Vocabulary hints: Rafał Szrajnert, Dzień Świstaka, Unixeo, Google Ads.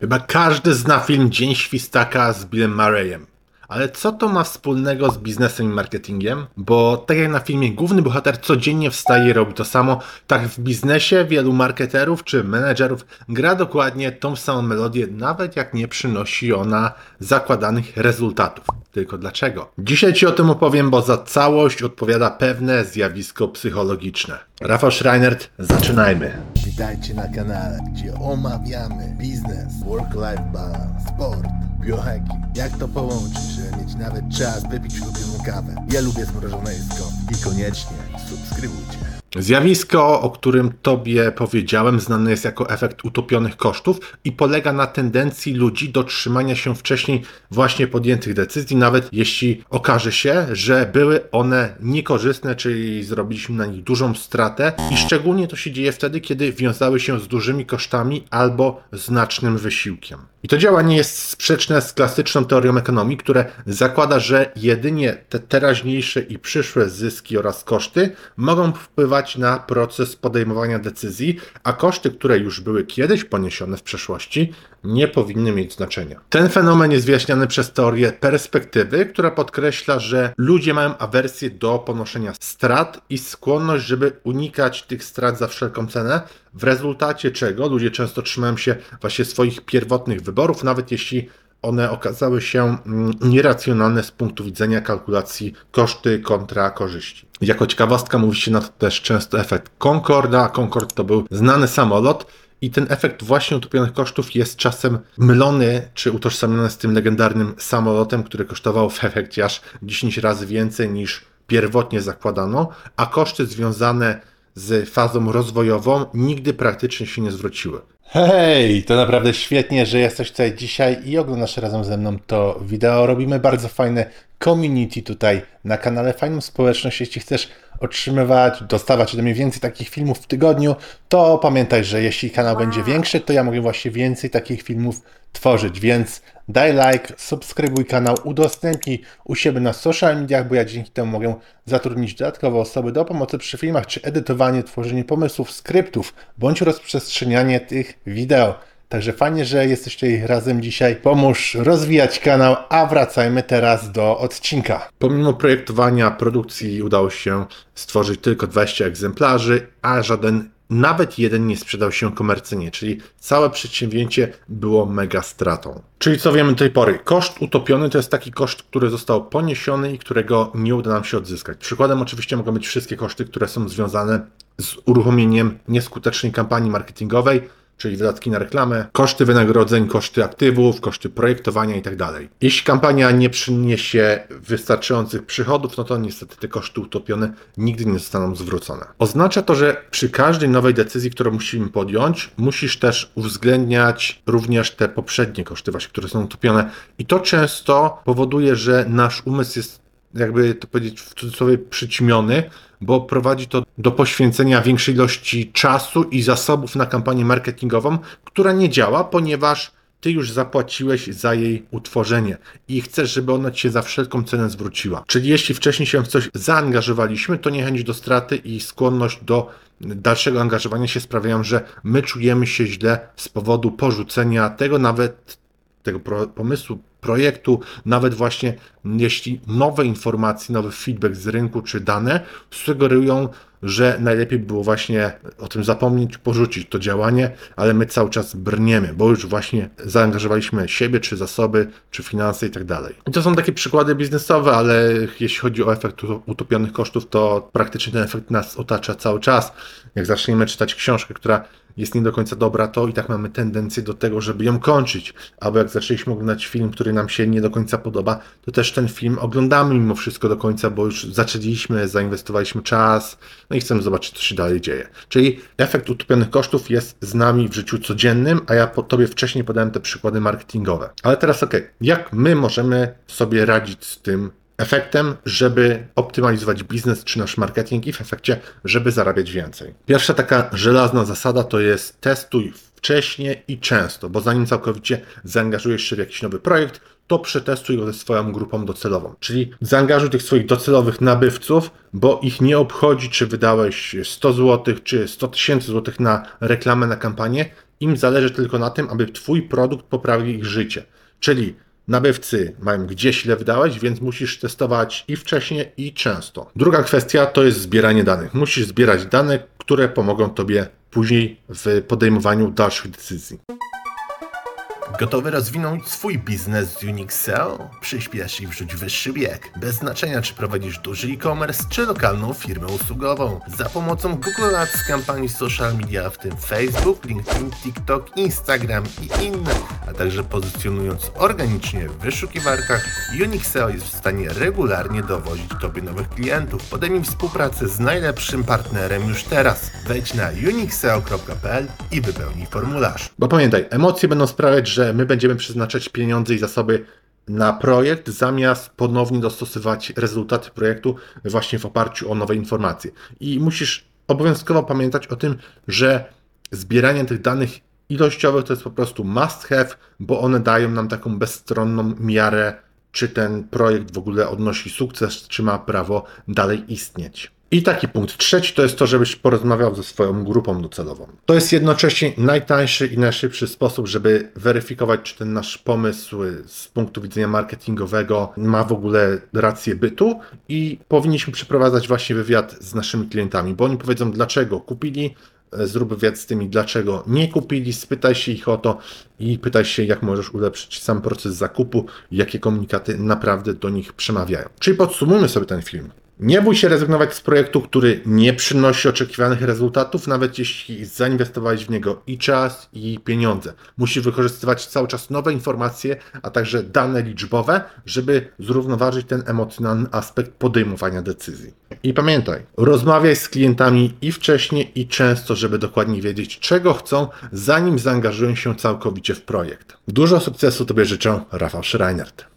Chyba każdy zna film Dzień Świstaka z Billem Murrayem. Ale co to ma wspólnego z biznesem i marketingiem? Bo tak jak na filmie główny bohater codziennie wstaje i robi to samo, tak w biznesie wielu marketerów czy menedżerów gra dokładnie tą samą melodię, nawet jak nie przynosi ona zakładanych rezultatów. Tylko dlaczego? Dzisiaj Ci o tym opowiem, bo za całość odpowiada pewne zjawisko psychologiczne. Rafał Szrajnert, zaczynajmy! Witajcie na kanale, gdzie omawiamy biznes, work-life balance, sport, biohacki. Jak to połączyć, żeby mieć nawet czas wypić ulubioną kawę? Ja lubię zmrożone jedzonko i koniecznie subskrybujcie. Zjawisko, o którym Tobie powiedziałem, znane jest jako efekt utopionych kosztów i polega na tendencji ludzi do trzymania się wcześniej właśnie podjętych decyzji, nawet jeśli okaże się, że były one niekorzystne, czyli zrobiliśmy na nich dużą stratę i szczególnie to się dzieje wtedy, kiedy wiązały się z dużymi kosztami albo znacznym wysiłkiem. I to działanie jest sprzeczne z klasyczną teorią ekonomii, które zakłada, że jedynie te teraźniejsze i przyszłe zyski oraz koszty mogą wpływać na proces podejmowania decyzji, a koszty, które już były kiedyś poniesione w przeszłości, nie powinny mieć znaczenia. Ten fenomen jest wyjaśniany przez teorię perspektywy, która podkreśla, że ludzie mają awersję do ponoszenia strat i skłonność, żeby unikać tych strat za wszelką cenę, w rezultacie czego ludzie często trzymają się właśnie swoich pierwotnych wyborów, nawet jeśli one okazały się nieracjonalne z punktu widzenia kalkulacji koszty kontra korzyści. Jako ciekawostka mówi się na to też często efekt Concorda. Concorde to był znany samolot i ten efekt właśnie utopionych kosztów jest czasem mylony czy utożsamiany z tym legendarnym samolotem, który kosztował w efekcie aż 10 razy więcej niż pierwotnie zakładano, a koszty związane z fazą rozwojową nigdy praktycznie się nie zwróciły. Hej, to naprawdę świetnie, że jesteś tutaj dzisiaj i oglądasz razem ze mną to wideo. Robimy bardzo fajne community tutaj na kanale, fajną społeczność. Jeśli chcesz otrzymywać, dostawać ode mnie więcej takich filmów w tygodniu, to pamiętaj, że jeśli kanał będzie większy, to ja mogę właśnie więcej takich filmów tworzyć, więc daj like, subskrybuj kanał, udostępnij u siebie na social mediach, bo ja dzięki temu mogę zatrudnić dodatkowe osoby do pomocy przy filmach, czy edytowanie, tworzenie pomysłów, skryptów, bądź rozprzestrzenianie tych wideo. Także fajnie, że jesteś tutaj razem dzisiaj. Pomóż rozwijać kanał, a wracajmy teraz do odcinka. Pomimo projektowania produkcji udało się stworzyć tylko 20 egzemplarzy, a nawet jeden nie sprzedał się komercyjnie, czyli całe przedsięwzięcie było mega stratą. Czyli co wiemy do tej pory? Koszt utopiony to jest taki koszt, który został poniesiony i którego nie uda nam się odzyskać. Przykładem oczywiście mogą być wszystkie koszty, które są związane z uruchomieniem nieskutecznej kampanii marketingowej, czyli wydatki na reklamę, koszty wynagrodzeń, koszty aktywów, koszty projektowania itd. Jeśli kampania nie przyniesie wystarczających przychodów, no to niestety te koszty utopione nigdy nie zostaną zwrócone. Oznacza to, że przy każdej nowej decyzji, którą musimy podjąć, musisz też uwzględniać również te poprzednie koszty, właśnie, które są utopione. I to często powoduje, że nasz umysł jest, jakby to powiedzieć w cudzysłowie, przyćmiony, bo prowadzi to do poświęcenia większej ilości czasu i zasobów na kampanię marketingową, która nie działa, ponieważ Ty już zapłaciłeś za jej utworzenie i chcesz, żeby ona Ci się za wszelką cenę zwróciła. Czyli jeśli wcześniej się w coś zaangażowaliśmy, to niechęć do straty i skłonność do dalszego angażowania się sprawiają, że my czujemy się źle z powodu porzucenia tego pomysłu, projektu, nawet właśnie jeśli nowe informacje, nowy feedback z rynku czy dane sugerują, że najlepiej było właśnie o tym zapomnieć, porzucić to działanie, ale my cały czas brniemy, bo już właśnie zaangażowaliśmy siebie, czy zasoby, czy finanse i tak dalej. I to są takie przykłady biznesowe, ale jeśli chodzi o efekt utopionych kosztów, to praktycznie ten efekt nas otacza cały czas. Jak zaczniemy czytać książkę, która jest nie do końca dobra, to i tak mamy tendencję do tego, żeby ją kończyć. Albo jak zaczęliśmy oglądać film, który nam się nie do końca podoba, to też ten film oglądamy mimo wszystko do końca, bo już zaczęliśmy, zainwestowaliśmy czas, no i chcemy zobaczyć, co się dalej dzieje. Czyli efekt utopionych kosztów jest z nami w życiu codziennym, a ja Tobie wcześniej podałem te przykłady marketingowe. Ale teraz jak my możemy sobie radzić z tym efektem, żeby optymalizować biznes czy nasz marketing i w efekcie, żeby zarabiać więcej? Pierwsza taka żelazna zasada to jest testuj wcześnie i często, bo zanim całkowicie zaangażujesz się w jakiś nowy projekt, to przetestuj go ze swoją grupą docelową. Czyli zaangażuj tych swoich docelowych nabywców, bo ich nie obchodzi, czy wydałeś 100 zł, czy 100 tysięcy złotych na reklamę, na kampanię. Im zależy tylko na tym, aby Twój produkt poprawił ich życie. Czyli nabywcy mają gdzieś lew dałeś, więc musisz testować i wcześniej, i często. Druga kwestia to jest zbieranie danych. Musisz zbierać dane, które pomogą Tobie później w podejmowaniu dalszych decyzji. Gotowy rozwinąć swój biznes z Unixeo? Przyspiesz i wrzuć wyższy bieg. Bez znaczenia, czy prowadzisz duży e-commerce, czy lokalną firmę usługową. Za pomocą Google Ads, kampanii social media, w tym Facebook, LinkedIn, TikTok, Instagram i inne, a także pozycjonując organicznie w wyszukiwarkach, Unixeo jest w stanie regularnie dowozić Tobie nowych klientów. Podejmij współpracę z najlepszym partnerem już teraz. Wejdź na unixeo.pl i wypełnij formularz. Bo pamiętaj, emocje będą sprawiać, że my będziemy przeznaczać pieniądze i zasoby na projekt, zamiast ponownie dostosować rezultaty projektu właśnie w oparciu o nowe informacje. I musisz obowiązkowo pamiętać o tym, że zbieranie tych danych ilościowych to jest po prostu must have, bo one dają nam taką bezstronną miarę, czy ten projekt w ogóle odnosi sukces, czy ma prawo dalej istnieć. I taki punkt trzeci to jest to, żebyś porozmawiał ze swoją grupą docelową. To jest jednocześnie najtańszy i najszybszy sposób, żeby weryfikować, czy ten nasz pomysł z punktu widzenia marketingowego ma w ogóle rację bytu i powinniśmy przeprowadzać właśnie wywiad z naszymi klientami, bo oni powiedzą, dlaczego kupili, zrób wywiad z tymi, dlaczego nie kupili, spytaj się ich o to i pytaj się, jak możesz ulepszyć sam proces zakupu, jakie komunikaty naprawdę do nich przemawiają. Czyli podsumujmy sobie ten film. Nie bój się rezygnować z projektu, który nie przynosi oczekiwanych rezultatów, nawet jeśli zainwestowałeś w niego i czas, i pieniądze. Musisz wykorzystywać cały czas nowe informacje, a także dane liczbowe, żeby zrównoważyć ten emocjonalny aspekt podejmowania decyzji. I pamiętaj, rozmawiaj z klientami i wcześniej, i często, żeby dokładnie wiedzieć, czego chcą, zanim zaangażują się całkowicie w projekt. Dużo sukcesu Tobie życzę, Rafał Szrajnert.